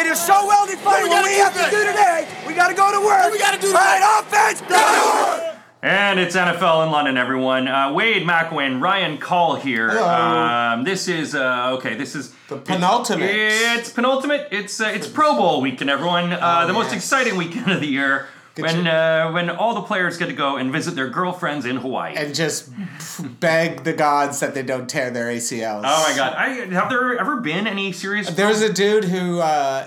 It is so well defined. What we have to do today, we got to go to work. We got to do that. Offense, go to work. And it's NFL in London, everyone. Wade McQuinn, Ryan Call here. Hello. This is okay. This is the penultimate. It's penultimate. It's Pro Bowl weekend, everyone. The most exciting weekend of the year. When all the players get to go and visit their girlfriends in Hawaii. And just beg the gods that they don't tear their ACLs. Oh, my God. Have there ever been any serious... There was a dude who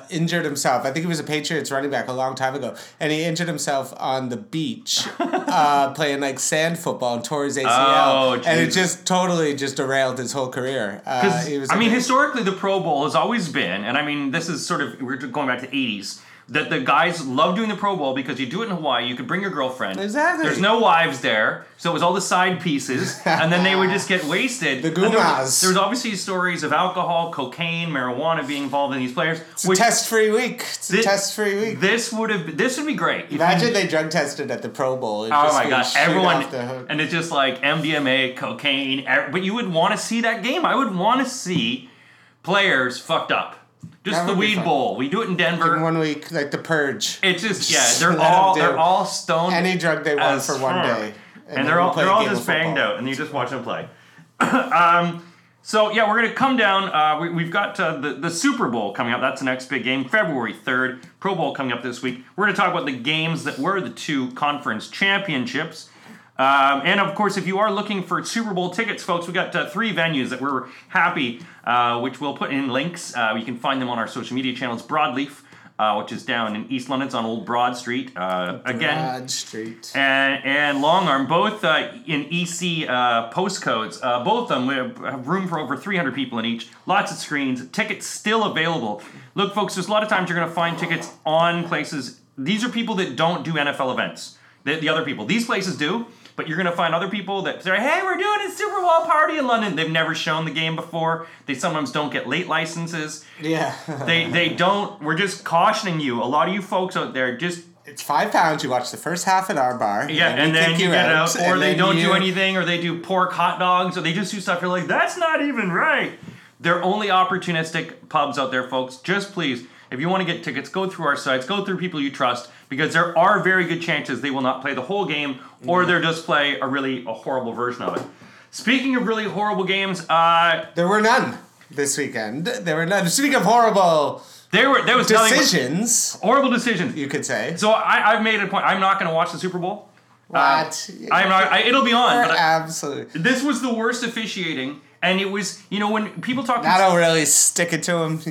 injured himself. I think he was a Patriots running back a long time ago. And he injured himself on the beach playing, like, sand football and tore his ACL. Oh, geez. And it just totally just derailed his whole career. Historically, the Pro Bowl has always been, and, I mean, this is sort of... We're going back to the 80s. That the guys love doing the Pro Bowl because you do it in Hawaii. You could bring your girlfriend. Exactly. There's no wives there. So it was all the side pieces. And then they would just get wasted. The gumas. There was obviously stories of alcohol, cocaine, marijuana being involved in these players. It's a test-free week. This would be great. Imagine they drug tested at the Pro Bowl. Oh, my God. Everyone. And it's just like MDMA, cocaine. But you would want to see that game. I would want to see players fucked up. Just the weed bowl. We do it in Denver. In 1 week, like the purge. It's just they're all stoned. Any drug they want for 1 day, and they're all just banged out, and you just watch them play. So we're gonna come down. We've got the Super Bowl coming up. That's the next big game, February 3rd. Pro Bowl coming up this week. We're gonna talk about the games that were the two conference championships. And, of course, if you are looking for Super Bowl tickets, folks, we've got three venues that we're happy, which we'll put in links. You can find them on our social media channels. Broadleaf, which is down in East London. It's on Old Broad Street. And Longarm, both in EC postcodes. Both of them we have room for over 300 people in each. Lots of screens. Tickets still available. Look, folks, there's a lot of times you're going to find tickets on places. These are people that don't do NFL events. The other people. These places do. But you're going to find other people that say, hey, we're doing a Super Bowl party in London. They've never shown the game before. They sometimes don't get late licenses. Yeah. they don't. We're just cautioning you. A lot of you folks out there just... It's £5. You watch the first half at our bar. Yeah, and then you get out. Or they don't do anything. Or they do pork hot dogs. Or they just do stuff. You're like, that's not even right. They're only opportunistic pubs out there, folks. Just please, if you want to get tickets, go through our sites. Go through people you trust. Because there are very good chances they will not play the whole game, or they'll just play a horrible version of it. Speaking of really horrible games, there were none this weekend. There were none. Speaking of horrible, there was decisions. Horrible decisions, you could say. So I've made a point. I'm not going to watch the Super Bowl. What? I'm not. It'll be on. Absolutely. This was the worst officiating. And it was, when people talk... That'll really stick it to him. But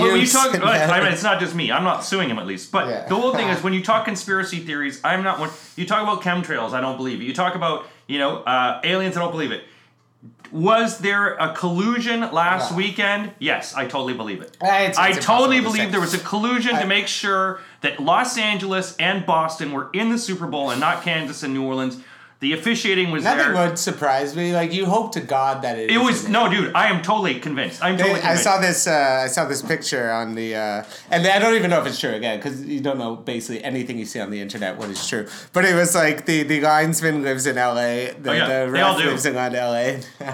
when you talk... I mean, it's not just me. I'm not suing him, at least. But The whole thing is, when you talk conspiracy theories, I'm not one... You talk about chemtrails, I don't believe it. You talk about, aliens, I don't believe it. Was there a collusion last weekend? Yes, I totally believe it. There was a collusion to make sure that Los Angeles and Boston were in the Super Bowl and not Kansas and New Orleans. The officiating was there. Nothing would surprise me. Like, you hope to God that it was. No, dude, I am totally convinced. I saw this. I saw this picture on the, and I don't even know if it's true again because you don't know basically anything you see on the internet what is true. But it was like the linesman lives in L.A. The ref lives in L.A. And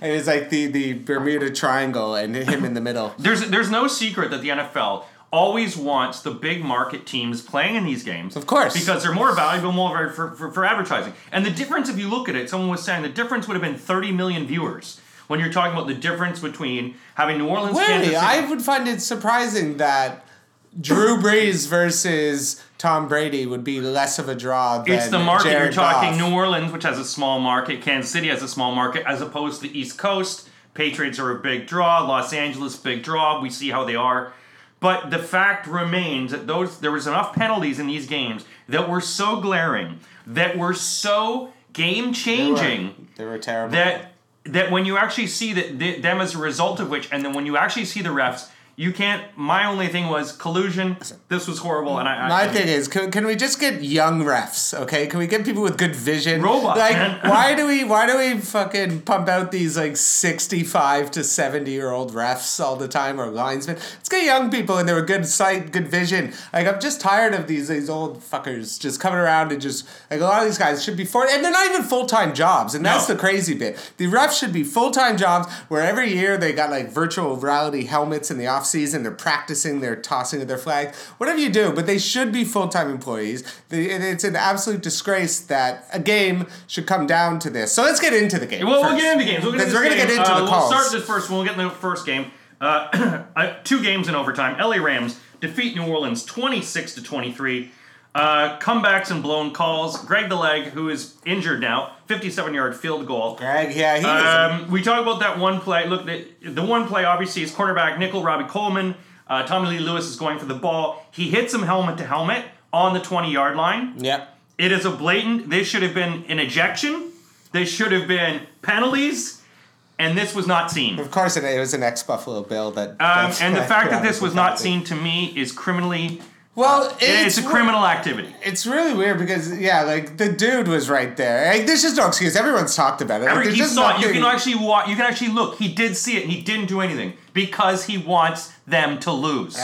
it's like the Bermuda Triangle and him in the middle. There's no secret that the NFL always wants the big market teams playing in these games. Of course. Because they're more valuable, more for advertising. And the difference, if you look at it, someone was saying the difference would have been 30 million viewers when you're talking about the difference between having New Orleans... Really? I would find it surprising that Drew Brees versus Tom Brady would be less of a draw than Jared Goff. It's the market you're talking. New Orleans, which has a small market. Kansas City has a small market, as opposed to the East Coast. Patriots are a big draw. Los Angeles, big draw. We see how they are. But the fact remains that there was enough penalties in these games that were so glaring, that were so game-changing. They were terrible. That when you actually see them as a result of which, and then when you actually see the refs, you can't... My only thing was collusion. This was horrible. And My thing is, can we just get young refs, okay? Can we get people with good vision? Robots, like, man. Why do we fucking pump out these, like, 65 to 70-year-old refs all the time, or linesmen? Let's get young people, and they were good sight, good vision. Like, I'm just tired of these old fuckers just coming around and just... Like, a lot of these guys should be... And they're not even full-time jobs, and that's the crazy bit. The refs should be full-time jobs, where every year they got, like, virtual reality helmets in the office. offseason. They're practicing. They're tossing of their flag. Whatever you do, but they should be full-time employees. It's an absolute disgrace that a game should come down to this. So let's get into the game. Well, first. We'll get into games. We're going to get into the calls. We'll start this first one. We'll get in the first game. 2 games in overtime. LA Rams defeat New Orleans 26-23. Comebacks and blown calls. Greg the Leg, who is injured now, 57-yard field goal. Greg, yeah, he is. We talk about that one play. Look, the one play obviously is cornerback nickel Robbie Coleman. Tommy Lee Lewis is going for the ball. He hits him helmet to helmet on the 20-yard line. Yep. It is a blatant. This should have been an ejection. They should have been penalties. And this was not seen. Of course, it was an ex-Buffalo Bill. And the fact that this was not seen to me is criminally... Well, it's a criminal activity. It's really weird because, the dude was right there. Like, there's just no excuse. Everyone's talked about it. He saw it. You can actually look. He did see it, and he didn't do anything because he wants them to lose.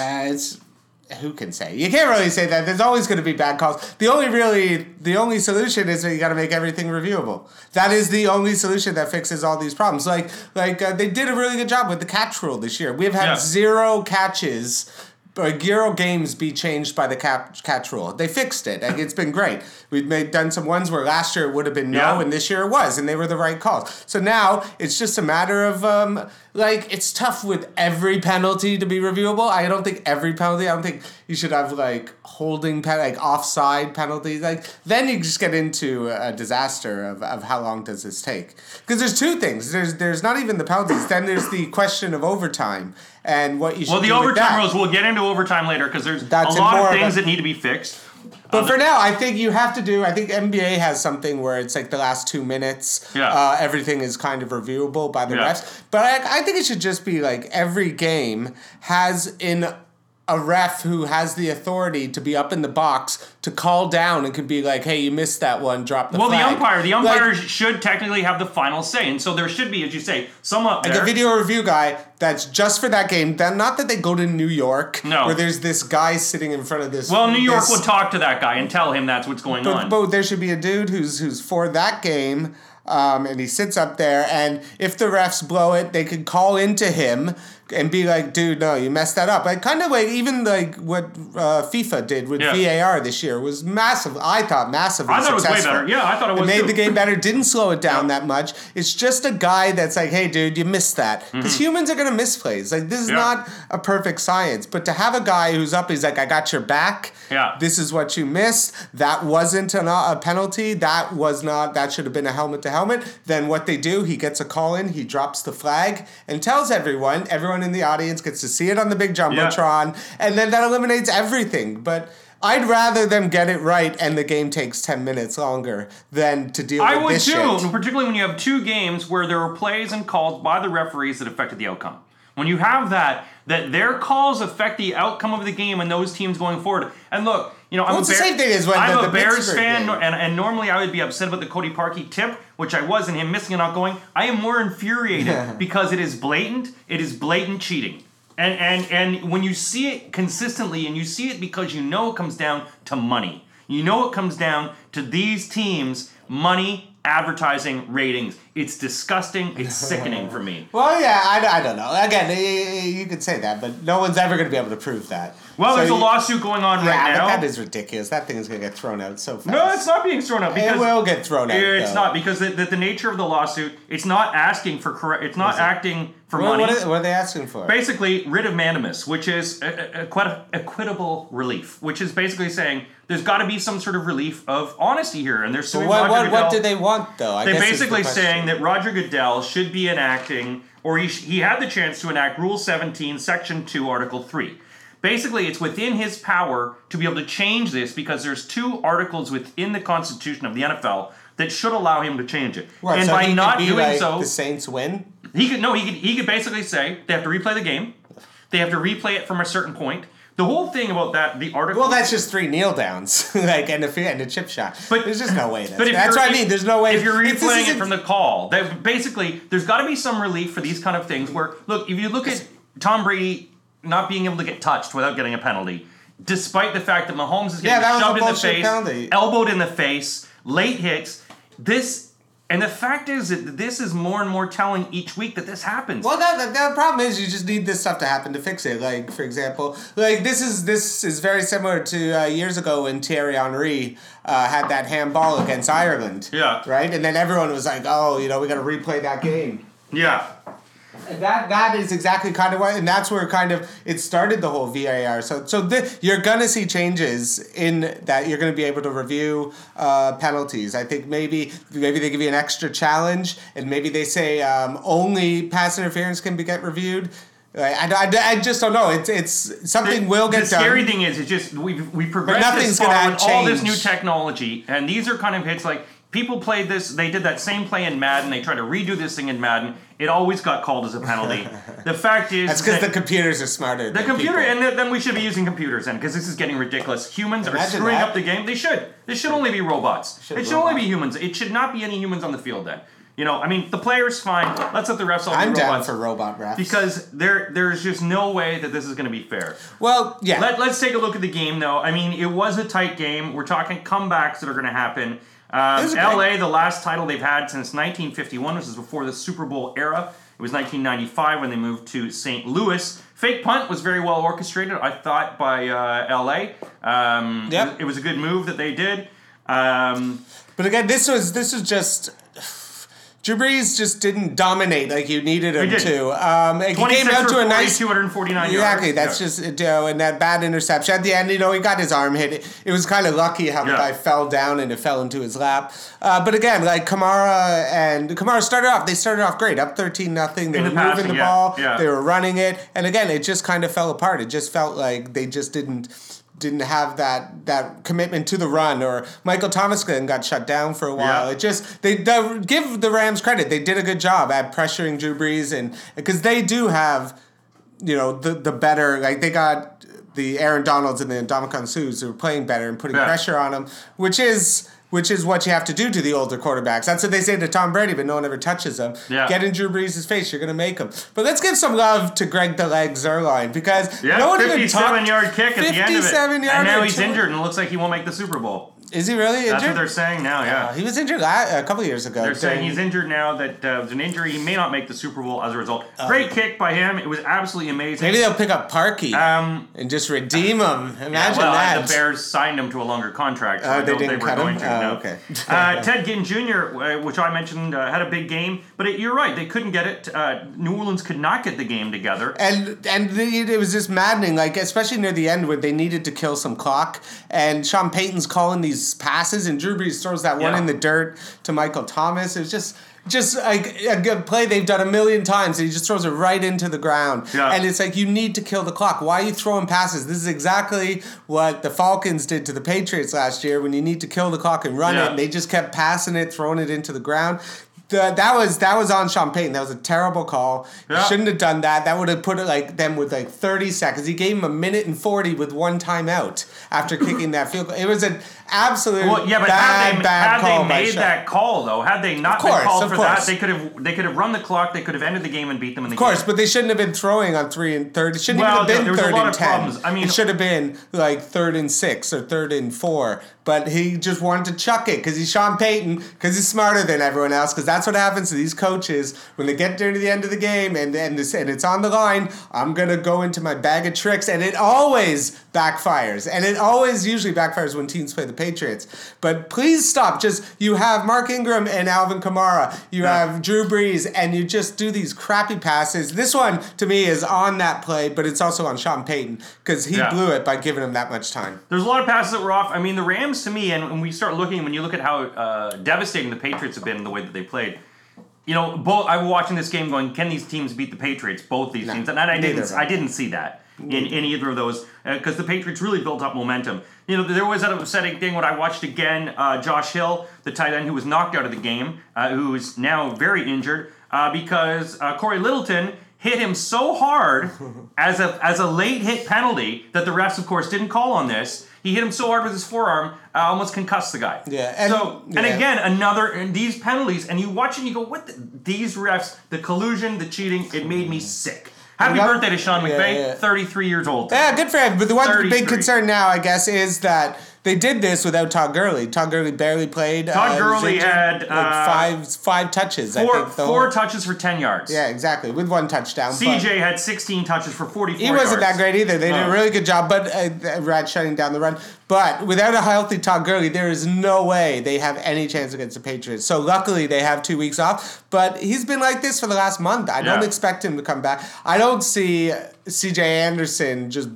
Who can say? You can't really say that. There's always going to be bad calls. The only solution is that you got to make everything reviewable. That is the only solution that fixes all these problems. They did a really good job with the catch rule this year. We've had 0 catches. Euro games be changed by the catch rule. They fixed it. It's been great. We've done some ones where last year it would have been and this year it was, and they were the right calls. So now it's just a matter of, it's tough with every penalty to be reviewable. I don't think you should have, holding penalties, offside penalties. Then you just get into a disaster of how long does this take. Because there's 2 things. There's not even the penalties. Then there's the question of overtime. And what you should do with that. Well, the overtime rules, we'll get into overtime later because there's a lot of things that need to be fixed. But for now, I think NBA has something where it's the last 2 minutes, everything is kind of reviewable by the refs. But I think it should just be every game has a ref who has the authority to be up in the box to call down and could be hey, you missed that one, drop the flag. Well, the umpire should technically have the final say, and so there should be, as you say, some up there. And the video review guy that's just for that game, not that they go to New York, where there's this guy sitting in front of this. Well, New York would talk to that guy and tell him that's what's going on. But there should be a dude who's for that game, and he sits up there, and if the refs blow it, they could call into him and be dude, no, you messed that up. Even what FIFA did with VAR this year was massive. I thought massively successful. I thought it was way better. Yeah, I thought it was. It made the game better. Didn't slow it down that much. It's just a guy that's hey, dude, you missed that. Because humans are going to miss plays. This is not a perfect science. But to have a guy who's up, he's I got your back. Yeah. This is what you missed. That wasn't a penalty. That should have been a helmet to helmet. Then what they do, he gets a call in, he drops the flag and tells everyone in the audience gets to see it on the big jumbotron, and then that eliminates everything. But I'd rather them get it right and the game takes 10 minutes longer than to deal with this shit. I would too, particularly when you have 2 games where there were plays and calls by the referees that affected the outcome. When you have that their calls affect the outcome of the game and those teams going forward. And look, I'm a Bears fan, and normally I would be upset about the Cody Parkey tip, which I was, and him missing and not going. I am more infuriated because it is blatant. It is blatant cheating. And when you see it consistently, and you see it because it comes down to money. It comes down to these teams' money, advertising, ratings. It's disgusting. It's sickening for me. Well, I don't know. Again, you could say that, but no one's ever going to be able to prove that. Well, there's a lawsuit going on right now. But that is ridiculous. That thing is going to get thrown out so fast. No, it's not being thrown out. It will get thrown out. It's not because the nature of the lawsuit. It's not asking for acting for money. What are they asking for? Basically, writ of mandamus, which is equitable relief, which is basically saying there's got to be some sort of relief of honesty here. And there's what do they want though? They're basically saying that Roger Goodell should be enacting, or he had the chance to enact Rule 17, Section 2, Article 3. Basically, it's within his power to be able to change this because there's 2 articles within the Constitution of the NFL that should allow him to change it. Right, and so by not doing so, the Saints win. He could basically say they have to replay the game. They have to replay it from a certain point. The whole thing about that, the article... Well, that's just 3 kneel downs, and a chip shot. But there's just no way. That's what I mean. There's no way. If you're replaying it from the call, that basically, there's got to be some relief for these kind of things where, look, if you look at Tom Brady not being able to get touched without getting a penalty, despite the fact that Mahomes is getting shoved in the face, elbowed in the face, late hits, this... And the fact is that this is more and more telling each week that this happens. Well, the problem is you just need this stuff to happen to fix it. Like, for example, like this is very similar to years ago when Thierry Henry had that handball against Ireland. Yeah. Right? And then everyone was like, oh, you know, we got to replay that game. Yeah. And that is exactly kind of why, and that's where kind of it started the whole VAR. So you're going to see changes in that. You're going to be able to review penalties. I think maybe they give you an extra challenge, and maybe they say only pass interference can get reviewed. I just don't know. It's something will get done. The scary thing is, it's just we progressed this far with all this new technology, and these are kind of hits like. People played this. They did that same play in Madden. They tried to redo this thing in Madden. It always got called as a penalty. The fact is, that's because the computers are smarter. The computer, people. And then we should be using computers then, because this is getting ridiculous. Humans are screwing up the game. They should. This should only be robots. It should only be humans. It should not be any humans on the field then. You know, I mean, the player's fine. Let's let the refs all be robots. I'm down for robot refs. Because there's just no way that this is going to be fair. Well, yeah. Let's take a look at the game, though. I mean, it was a tight game. We're talking comebacks that are going to happen. LA, the last title they've had since 1951, which is before the Super Bowl era. It was 1995 when they moved to St. Louis. Fake punt was very well orchestrated, I thought, by LA. It was a good move that they did. But again, this was just... Drew Brees just didn't dominate like you needed him to. He came out to a nice 249 yards. Exactly, that's just and that bad interception at the end. You know, he got his arm hit. It was kind of lucky how the guy fell down and it fell into his lap. But again, like Kamara started off. They started off great, up 13-0. They were moving the ball. Yeah. They were running it, and again, it just kind of fell apart. It just felt like they just didn't have that commitment to the run, or Michael Thomas got shut down for a while. Yeah. It just they give the Rams credit; they did a good job at pressuring Drew Brees, and because they do have, you know, the better, like they got the Aaron Donalds and the Ndamukong Sues who are playing better and putting pressure on them, which is what you have to do to the older quarterbacks. That's what they say to Tom Brady, but no one ever touches him. Yeah. Get in Drew Brees' face, you're going to make him. But let's give some love to Greg the Leg Zerline, because no one even talked. 57-yard kick at the end of it. And now he's injured, and it looks like he won't make the Super Bowl. Is he really injured? That's what they're saying now, yeah. He was injured a couple years ago. They're saying he's injured now, that it's an injury. He may not make the Super Bowl as a result. Great kick by him. It was absolutely amazing. Maybe they'll pick up Parkey and just redeem him. Imagine that. The Bears signed him to a longer contract. So they didn't cut him? Ted Ginn Jr., which I mentioned, had a big game. But you're right. They couldn't get it. New Orleans could not get the game together. And it was just maddening, like especially near the end where they needed to kill some clock. And Sean Payton's calling these passes, and Drew Brees throws that one in the dirt to Michael Thomas. It was just like a good play they've done a million times, and he just throws it right into the ground. Yeah. And it's like, you need to kill the clock. Why are you throwing passes? This is exactly what the Falcons did to the Patriots last year when you need to kill the clock and run it, and they just kept passing it, throwing it into the ground. That was on Sean Payton. That was a terrible call. Yeah. He shouldn't have done that. That would have put them with 30 seconds. He gave him 1:40 with one timeout after kicking that field goal. It was an absolute bad call. Had they made that call though, had they not been called for that, they could have run the clock. They could have ended the game and beat them in the game. Of course, but they shouldn't have been throwing on 3rd and 3rd. It shouldn't even have been 3rd and 10. I mean, it should have been like 3rd and 6 or 3rd and 4. But he just wanted to chuck it because he's Sean Payton, because he's smarter than everyone else, because that's what happens to these coaches when they get near to the end of the game and it's on the line. I'm going to go into my bag of tricks, and it always backfires. And it always usually backfires when teams play the Patriots. But please stop. Just, you have Mark Ingram and Alvin Kamara. You have Drew Brees, and you just do these crappy passes. This one, to me, is on that play, but it's also on Sean Payton because he blew it by giving him that much time. There's a lot of passes that were off. I mean, the Rams, to me, and when you look at how devastating the Patriots have been in the way that they played, you know, I was watching this game going, can these teams beat the Patriots? Both these teams, and I didn't see that in either of those because the Patriots really built up momentum. You know, there was that upsetting thing when I watched again. Josh Hill, the tight end who was knocked out of the game, who is now very injured because Corey Littleton hit him so hard as a late hit penalty that the refs, of course, didn't call on this. He hit him so hard with his forearm, almost concussed the guy. Yeah. And again, these penalties, and you watch and you go, what? These refs, the collusion, the cheating, it made me sick. Happy birthday to Sean McVay, 33 years old. Yeah, good for him. But the one big concern now, I guess, is that They did this without Todd Gurley. Todd Gurley barely played. Todd Gurley had five touches. Four touches for 10 yards. Yeah, exactly. With one touchdown. CJ had 16 touches for 44 yards. He wasn't that great either. They did a really good job, but shutting down the run. But without a healthy Todd Gurley, there is no way they have any chance against the Patriots. So luckily they have 2 weeks off. But he's been like this for the last month. I don't expect him to come back. I don't see CJ Anderson just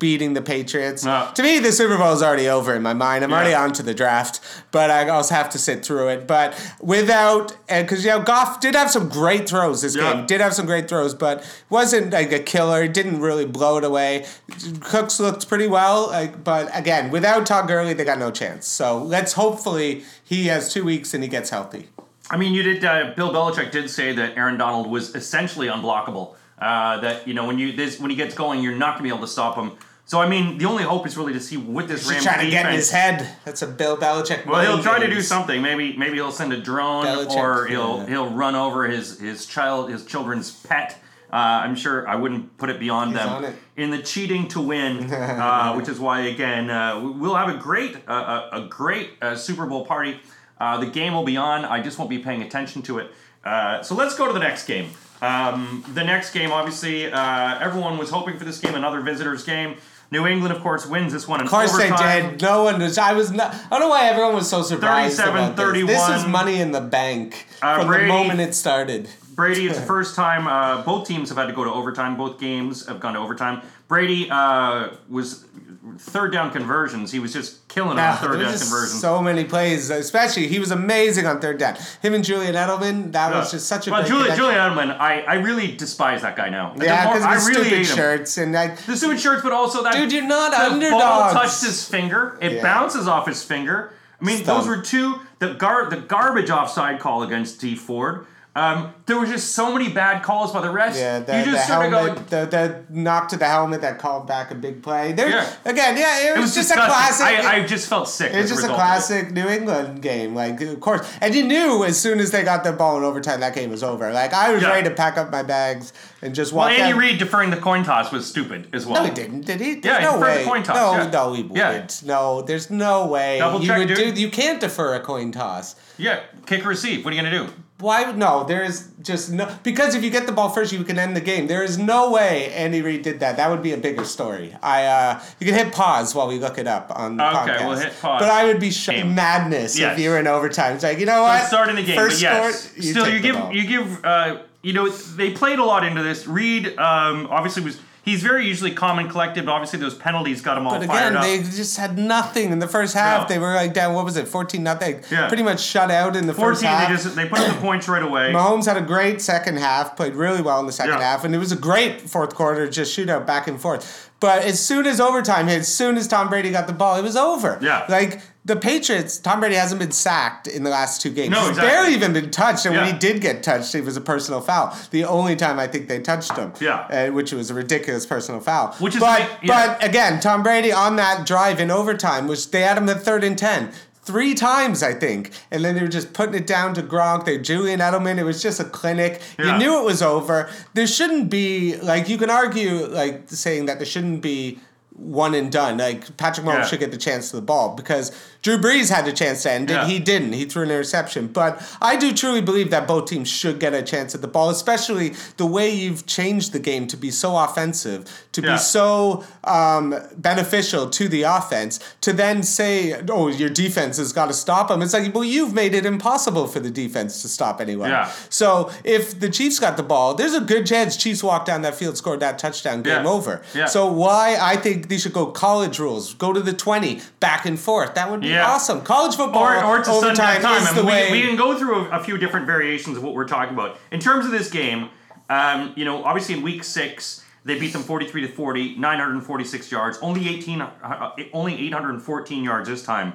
beating the Patriots. No. To me, the Super Bowl is already over in my mind. I'm already on to the draft, but I also have to sit through it. But without, because Goff did have some great throws this game. Did have some great throws, but wasn't like a killer. Didn't really blow it away. Cooks looked pretty well, but again, without Todd Gurley, they got no chance. So let's hopefully he has 2 weeks and he gets healthy. I mean, you did. Bill Belichick did say that Aaron Donald was essentially unblockable. That when he gets going, you're not going to be able to stop him. So I mean, the only hope is really to see with this Rams defense. He's trying to get in his head. That's a Bill Belichick. Well, he'll try to do something. Maybe he'll send a drone, or he'll run over his children's pet. I'm sure I wouldn't put it beyond them in the cheating to win, which is why again we'll have a great Super Bowl party. The game will be on. I just won't be paying attention to it. So let's go to the next game. The next game, obviously, everyone was hoping for this game, another visitors' game. New England, of course, wins this one in overtime. Of course they did. No one was. I don't know why everyone was so surprised. 37-31. This is money in the bank from the moment it started. Brady, it's the first time both teams have had to go to overtime. Both games have gone to overtime. Brady was third down conversions. He was just killing on third down conversions. So many plays, especially he was amazing on third down. Him and Julian Edelman, that was just such a. Well, Julian Edelman, I really despise that guy now. Yeah, because of the stupid shirts and the stupid shirts, but also that dude, you're not underdogs. Ball touched his finger. It bounces off his finger. I mean, those were two the garbage offside call against T. Ford. There were just so many bad calls by the refs. Yeah, the knock to the helmet that called back a big play. It was just disgusting. I just felt sick. It was just a classic New England game, like of course. And you knew as soon as they got the ball in overtime, that game was over. Like I was ready to pack up my bags and just walk. Well, Andy Reid deferring the coin toss was stupid as well. No, he didn't. Did he? There's no way. The coin toss. No, he wouldn't. No, there's no way. Double check, dude. You can't defer a coin toss. Yeah, kick or receive. What are you gonna do? Why? No, there is just no... Because if you get the ball first, you can end the game. There is no way Andy Reid did that. That would be a bigger story. You can hit pause while we look it up on the podcast. Okay, we'll hit pause. But I would be madness if you were in overtime. It's like, you know what? Let's start in the game, first score, you give... they played a lot into this. Reid, obviously, was... He's very usually calm and collected, but obviously those penalties got him all fired up. But again, they just had nothing in the first half. No. They were like down, 14-0. Pretty much shut out in the first half. They put up the points right away. Mahomes had a great second half, played really well in the second half, and it was a great fourth quarter, just shootout back and forth. But as soon as overtime hit, as soon as Tom Brady got the ball, it was over. Yeah. Like... The Patriots, Tom Brady hasn't been sacked in the last two games. No, exactly. He's barely even been touched, and when he did get touched, it was a personal foul. The only time I think they touched him, which was a ridiculous personal foul. But again, Tom Brady on that drive in overtime, which they had him at 3rd and 10. 3 times, I think. And then they were just putting it down to Gronk. They Julian Edelman. It was just a clinic. You knew it was over. There shouldn't be, like, you can argue, like, saying that there shouldn't be one and done. Like, Patrick Mahomes should get the chance to the ball because Drew Brees had the chance to end it. He didn't. He threw an interception. But I do truly believe that both teams should get a chance at the ball, especially the way you've changed the game to be so offensive, to be so beneficial to the offense, to then say, oh, your defense has got to stop them. It's like, well, you've made it impossible for the defense to stop anyone. So if the Chiefs got the ball, there's a good chance Chiefs walked down that field, scored that touchdown, game over. So why I think they should go college rules. Go to the 20, back and forth. That would be awesome. College football or to overtime is the way. We can go through a few different variations of what we're talking about. In terms of this game, obviously in week 6, they beat them 43-40, 946 yards, only 814 yards this time.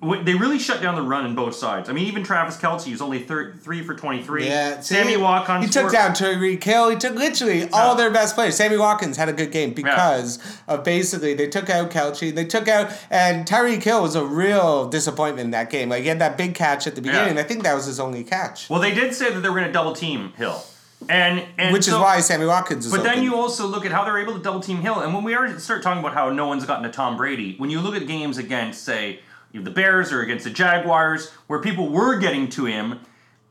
They really shut down the run on both sides. I mean, even Travis Kelce was only 3 for 23. Yeah, Sammy Watkins. He took down Tyreek Hill. He took literally all their best players. Sammy Watkins had a good game because of basically they took out Kelce. They took out, and Tyreek Hill was a real disappointment in that game. Like, he had that big catch at the beginning. I think that was his only catch. Well, they did say that they were going to double team Hill. And which so, is why Sammy Watkins is open. But then you also look at how they're able to double-team Hill. And when we already start talking about how no one's gotten to Tom Brady, when you look at games against, say, the Bears or against the Jaguars, where people were getting to him,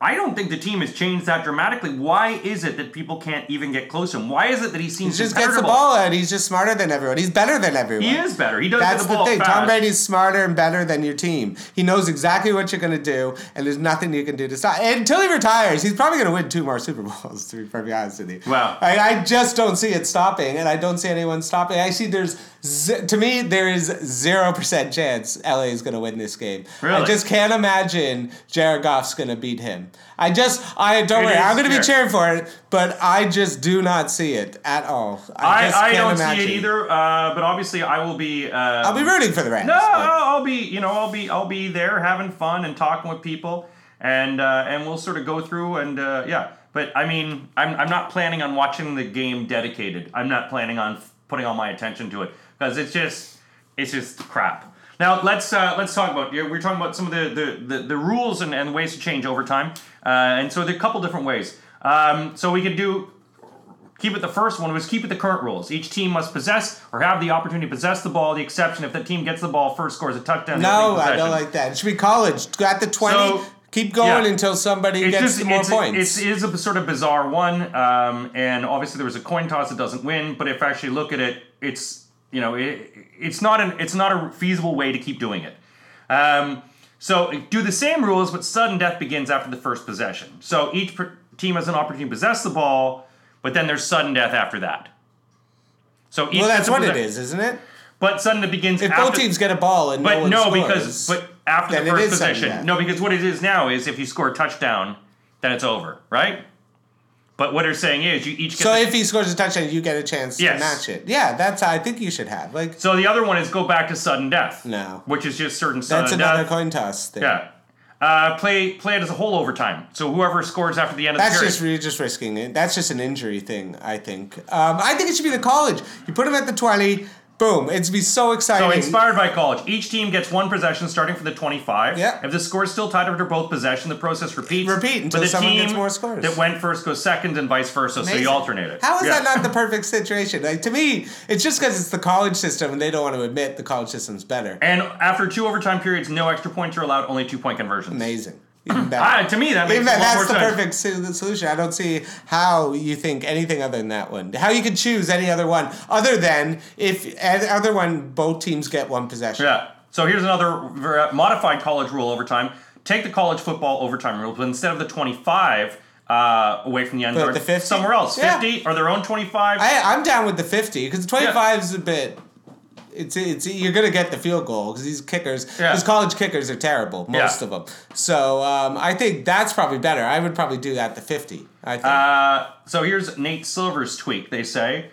I don't think the team has changed that dramatically. Why is it that people can't even get close to him? Why is it that he seems he just gets the ball and he's just smarter than everyone. He's better than everyone. He is better. He does get the ball fast. That's the thing. Tom Brady's smarter and better than your team. He knows exactly what you're going to do, and there's nothing you can do to stop. And until he retires, he's probably going to win 2 more Super Bowls, to be perfectly honest with you. Wow. I just don't see it stopping, and I don't see anyone stopping. I see to me, there is 0% chance LA is going to win this game. Really? I just can't imagine Jared Goff's going to beat him. I don't worry. I'm going to be cheering for it, but I just do not see it at all. I don't imagine. See it either. But obviously, I will be. I'll be rooting for the Rams. No, I'll be there having fun and talking with people, and we'll sort of go through and yeah. But I mean, I'm not planning on watching the game dedicated. I'm not planning on putting all my attention to it. Because it's just crap. Now let's talk about. We're talking about some of the rules and ways to change over time. And so there are a couple different ways. So we could keep it. The first one was keep it the current rules. Each team must possess or have the opportunity to possess the ball. The exception if the team gets the ball first scores a touchdown. No, I don't like that. It should be college. At the 20. So, keep going until somebody gets more points. It is a sort of bizarre one. And obviously there was a coin toss that doesn't win. But if I actually look at it, it's. You know, it's not a feasible way to keep doing it. So do the same rules, but sudden death begins after the first possession. So each team has an opportunity to possess the ball, but then there's sudden death after that. So that's what it is, isn't it? But sudden death begins after. If both teams get a ball and after the first possession. No, because what it is now is if you score a touchdown, then it's over, right? But what they're saying is you each get... So if he scores a touchdown, you get a chance to match it. Yeah, that's how I think you should have. Like, so the other one is go back to sudden death. No. Which is just certain sudden death. That's another coin toss thing. Yeah. Play it as a whole overtime. So whoever scores after the end of the period. That's just risking it. That's just an injury thing, I think. I think it should be the college. You put them at the 20... Boom. It'd be so exciting. So inspired by college. Each team gets 1 possession starting from the 25. Yeah. If the score is still tied after both possession, the process repeats. Repeat until someone gets more scores. That went first goes second and vice versa. Amazing. So you alternate it. How is that not the perfect situation? Like, to me, it's just because it's the college system and they don't want to admit the college system's better. And after 2 overtime periods, no extra points are allowed, only 2-point conversions. Amazing. Even better. To me, that makes that's the perfect solution. I don't see how you think anything other than that one. How you could choose any other one other than if other one both teams get 1 possession. Yeah. So here's another modified college rule overtime. Take the college football overtime rule, but instead of the 25 away from the end, or the 50? Somewhere else, 50 or their own 25. I'm down with the 50 because the 25 is a bit. It's you're going to get the field goal because these kickers, because college kickers are terrible, most of them. So I think that's probably better. I would probably do that to 50, I think. So here's Nate Silver's tweak, they say.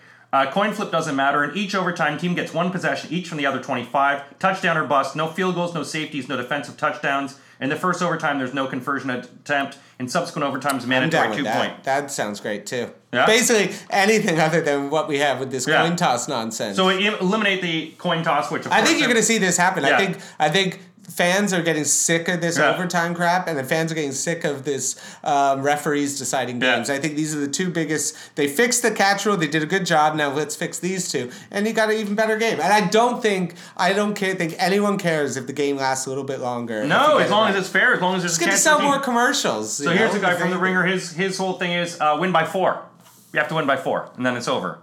Coin flip doesn't matter. In each overtime, team gets 1 possession, each from the other 25. Touchdown or bust, no field goals, no safeties, no defensive touchdowns. In the first overtime, there's no conversion attempt. In subsequent overtimes, mandatory 2-point. That sounds great, too. Yeah. Basically, anything other than what we have with this coin toss nonsense. So eliminate the coin toss, which, of course... I think you're going to see this happen. Yeah. I think fans are getting sick of this overtime crap, and the fans are getting sick of this referees deciding games. I think these are the 2 biggest... They fixed the catch rule. They did a good job. Now let's fix these 2. And you got an even better game. And I don't think anyone cares if the game lasts a little bit longer. No, as long as it's fair, as long as there's a chance. It's going to sell more commercials. So here's a guy from The Ringer. His whole thing is win by 4. You have to win by 4, and then it's over.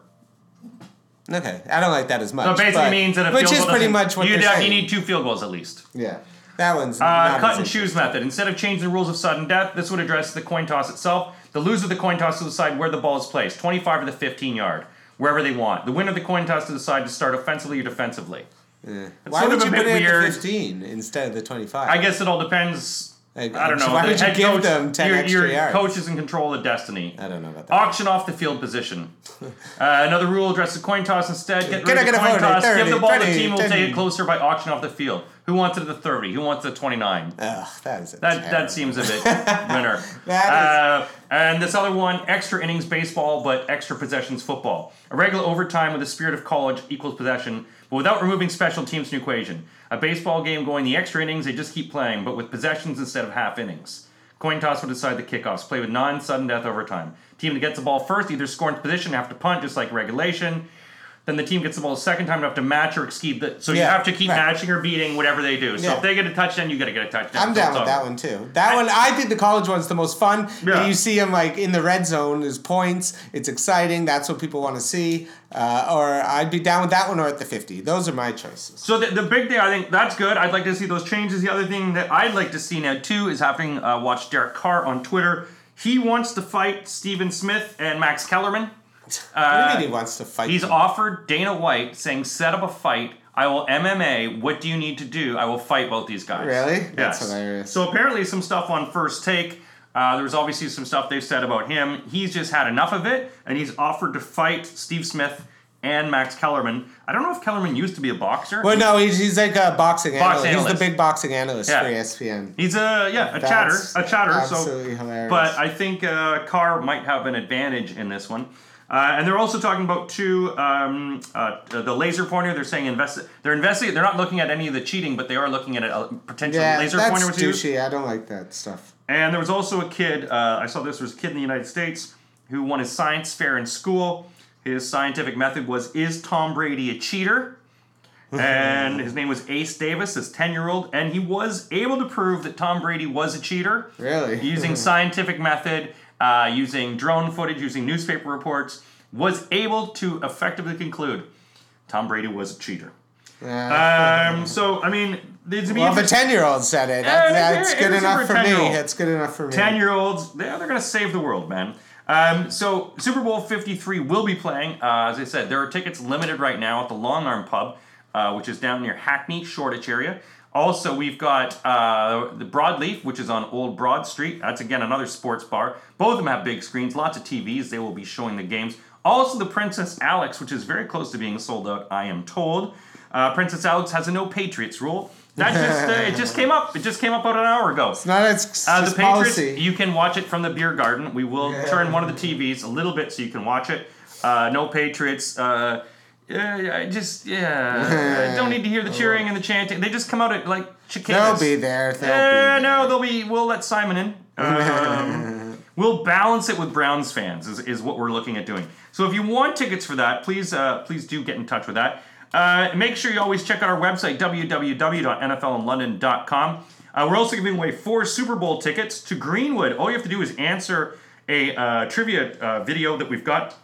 Okay, I don't like that as much. So it basically means that a field goal is pretty much what they're saying. You need 2 field goals at least. Yeah, that one's cut and choose method. Instead of changing the rules of sudden death, this would address the coin toss itself. The loser of the coin toss will decide where the ball is placed, 25 or the 15-yard, wherever they want. The winner of the coin toss will decide to start offensively or defensively. Yeah. Why would you put it at the 15 instead of the 25? I guess it all depends. I don't know. Why would you give them 10 extra yards? Your coach is in control of destiny. I don't know about that. Auction off the field position. Another rule addresses coin toss instead. Get rid of the coin toss. Give the ball to the team who will take it closer by auction off the field. Who wants it at the 30? Who wants it at 29? Ugh, that seems a bit winner. And this other one, extra innings baseball, but extra possessions football. A regular overtime with the spirit of college equals possession, but without removing special teams from the equation. A baseball game going the extra innings, they just keep playing, but with possessions instead of half innings. Coin toss will decide the kickoffs. Play with non-sudden death overtime. Team that gets the ball first either score in position, have to punt, just like regulation. Then the team gets the ball a second time, you have to match or exceed the. So you have to keep matching or beating whatever they do. So if they get a touchdown, you got to get a touchdown. I'm down with that one too. That one, I think the college one's the most fun. Yeah. And you see them like in the red zone. There's points. It's exciting. That's what people want to see. Or I'd be down with that one or at the 50. Those are my choices. So the big thing, I think that's good. I'd like to see those changes. The other thing that I'd like to see now too is having watched Derek Carr on Twitter. He wants to fight Stephen Smith and Max Kellerman. What do you mean he wants to fight? He's offered Dana White, saying, set up a fight. I will MMA. What do you need to do? I will fight both these guys. Really? Yes. That's hilarious. So apparently some stuff on First Take. There was obviously some stuff they've said about him. He's just had enough of it, and he's offered to fight Steve Smith and Max Kellerman. I don't know if Kellerman used to be a boxer. Well, no, he's like a boxing analyst. He's the big boxing analyst for ESPN. He's a chatter. Absolutely hilarious. But I think Carr might have an advantage in this one. And they're also talking about the laser pointer. They're saying they're not looking at any of the cheating, but they are looking at a potential laser pointer. That's douchey. I don't like that stuff. And there was also a kid. I saw this was a kid in the United States who won his science fair in school. His scientific method was: Is Tom Brady a cheater? And his name was Ace Davis, his 10-year-old, and he was able to prove that Tom Brady was a cheater. Really? Using scientific method. Using drone footage, using newspaper reports, was able to effectively conclude Tom Brady was a cheater. So, I mean... Well, if a 10-year-old said it, that's good enough for me. That's good enough for me. 10-year-olds, they're going to save the world, man. So, Super Bowl 53 will be playing. As I said, there are tickets limited right now at the Longarm Pub, which is down near Hackney, Shoreditch area. Also, we've got the Broadleaf, which is on Old Broad Street. That's, again, another sports bar. Both of them have big screens, lots of TVs. They will be showing the games. Also, the Princess Alex, which is very close to being sold out, I am told. Princess Alex has a no Patriots rule. That just came up. It just came up about an hour ago. It's not its the Patriots, policy. You can watch it from the beer garden. We will turn one of the TVs a little bit so you can watch it. No Patriots. I don't need to hear the cheering and the chanting. They just come out at like cicadas. They'll be there. We'll let Simon in. We'll balance it with Browns fans is what we're looking at doing. So if you want tickets for that, please do get in touch with that. Make sure you always check out our website, www.nflinlondon.com. We're also giving away 4 Super Bowl tickets to Greenwood. All you have to do is answer a trivia video that we've got.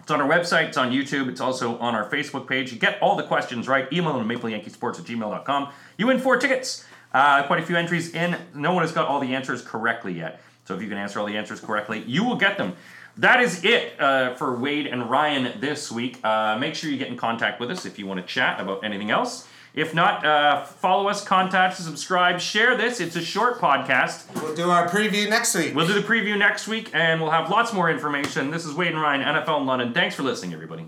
It's on our website. It's on YouTube. It's also on our Facebook page. You get all the questions right. Email them at mapleyankeesports@gmail.com. You win 4 tickets. Quite a few entries in. No one has got all the answers correctly yet. So if you can answer all the answers correctly, you will get them. That is it for Wade and Ryan this week. Make sure you get in contact with us if you want to chat about anything else. If not, follow us, contact us, subscribe, share this. It's a short podcast. We'll do our preview next week. We'll do the preview next week, and we'll have lots more information. This is Wade and Ryan, NFL in London. Thanks for listening, everybody.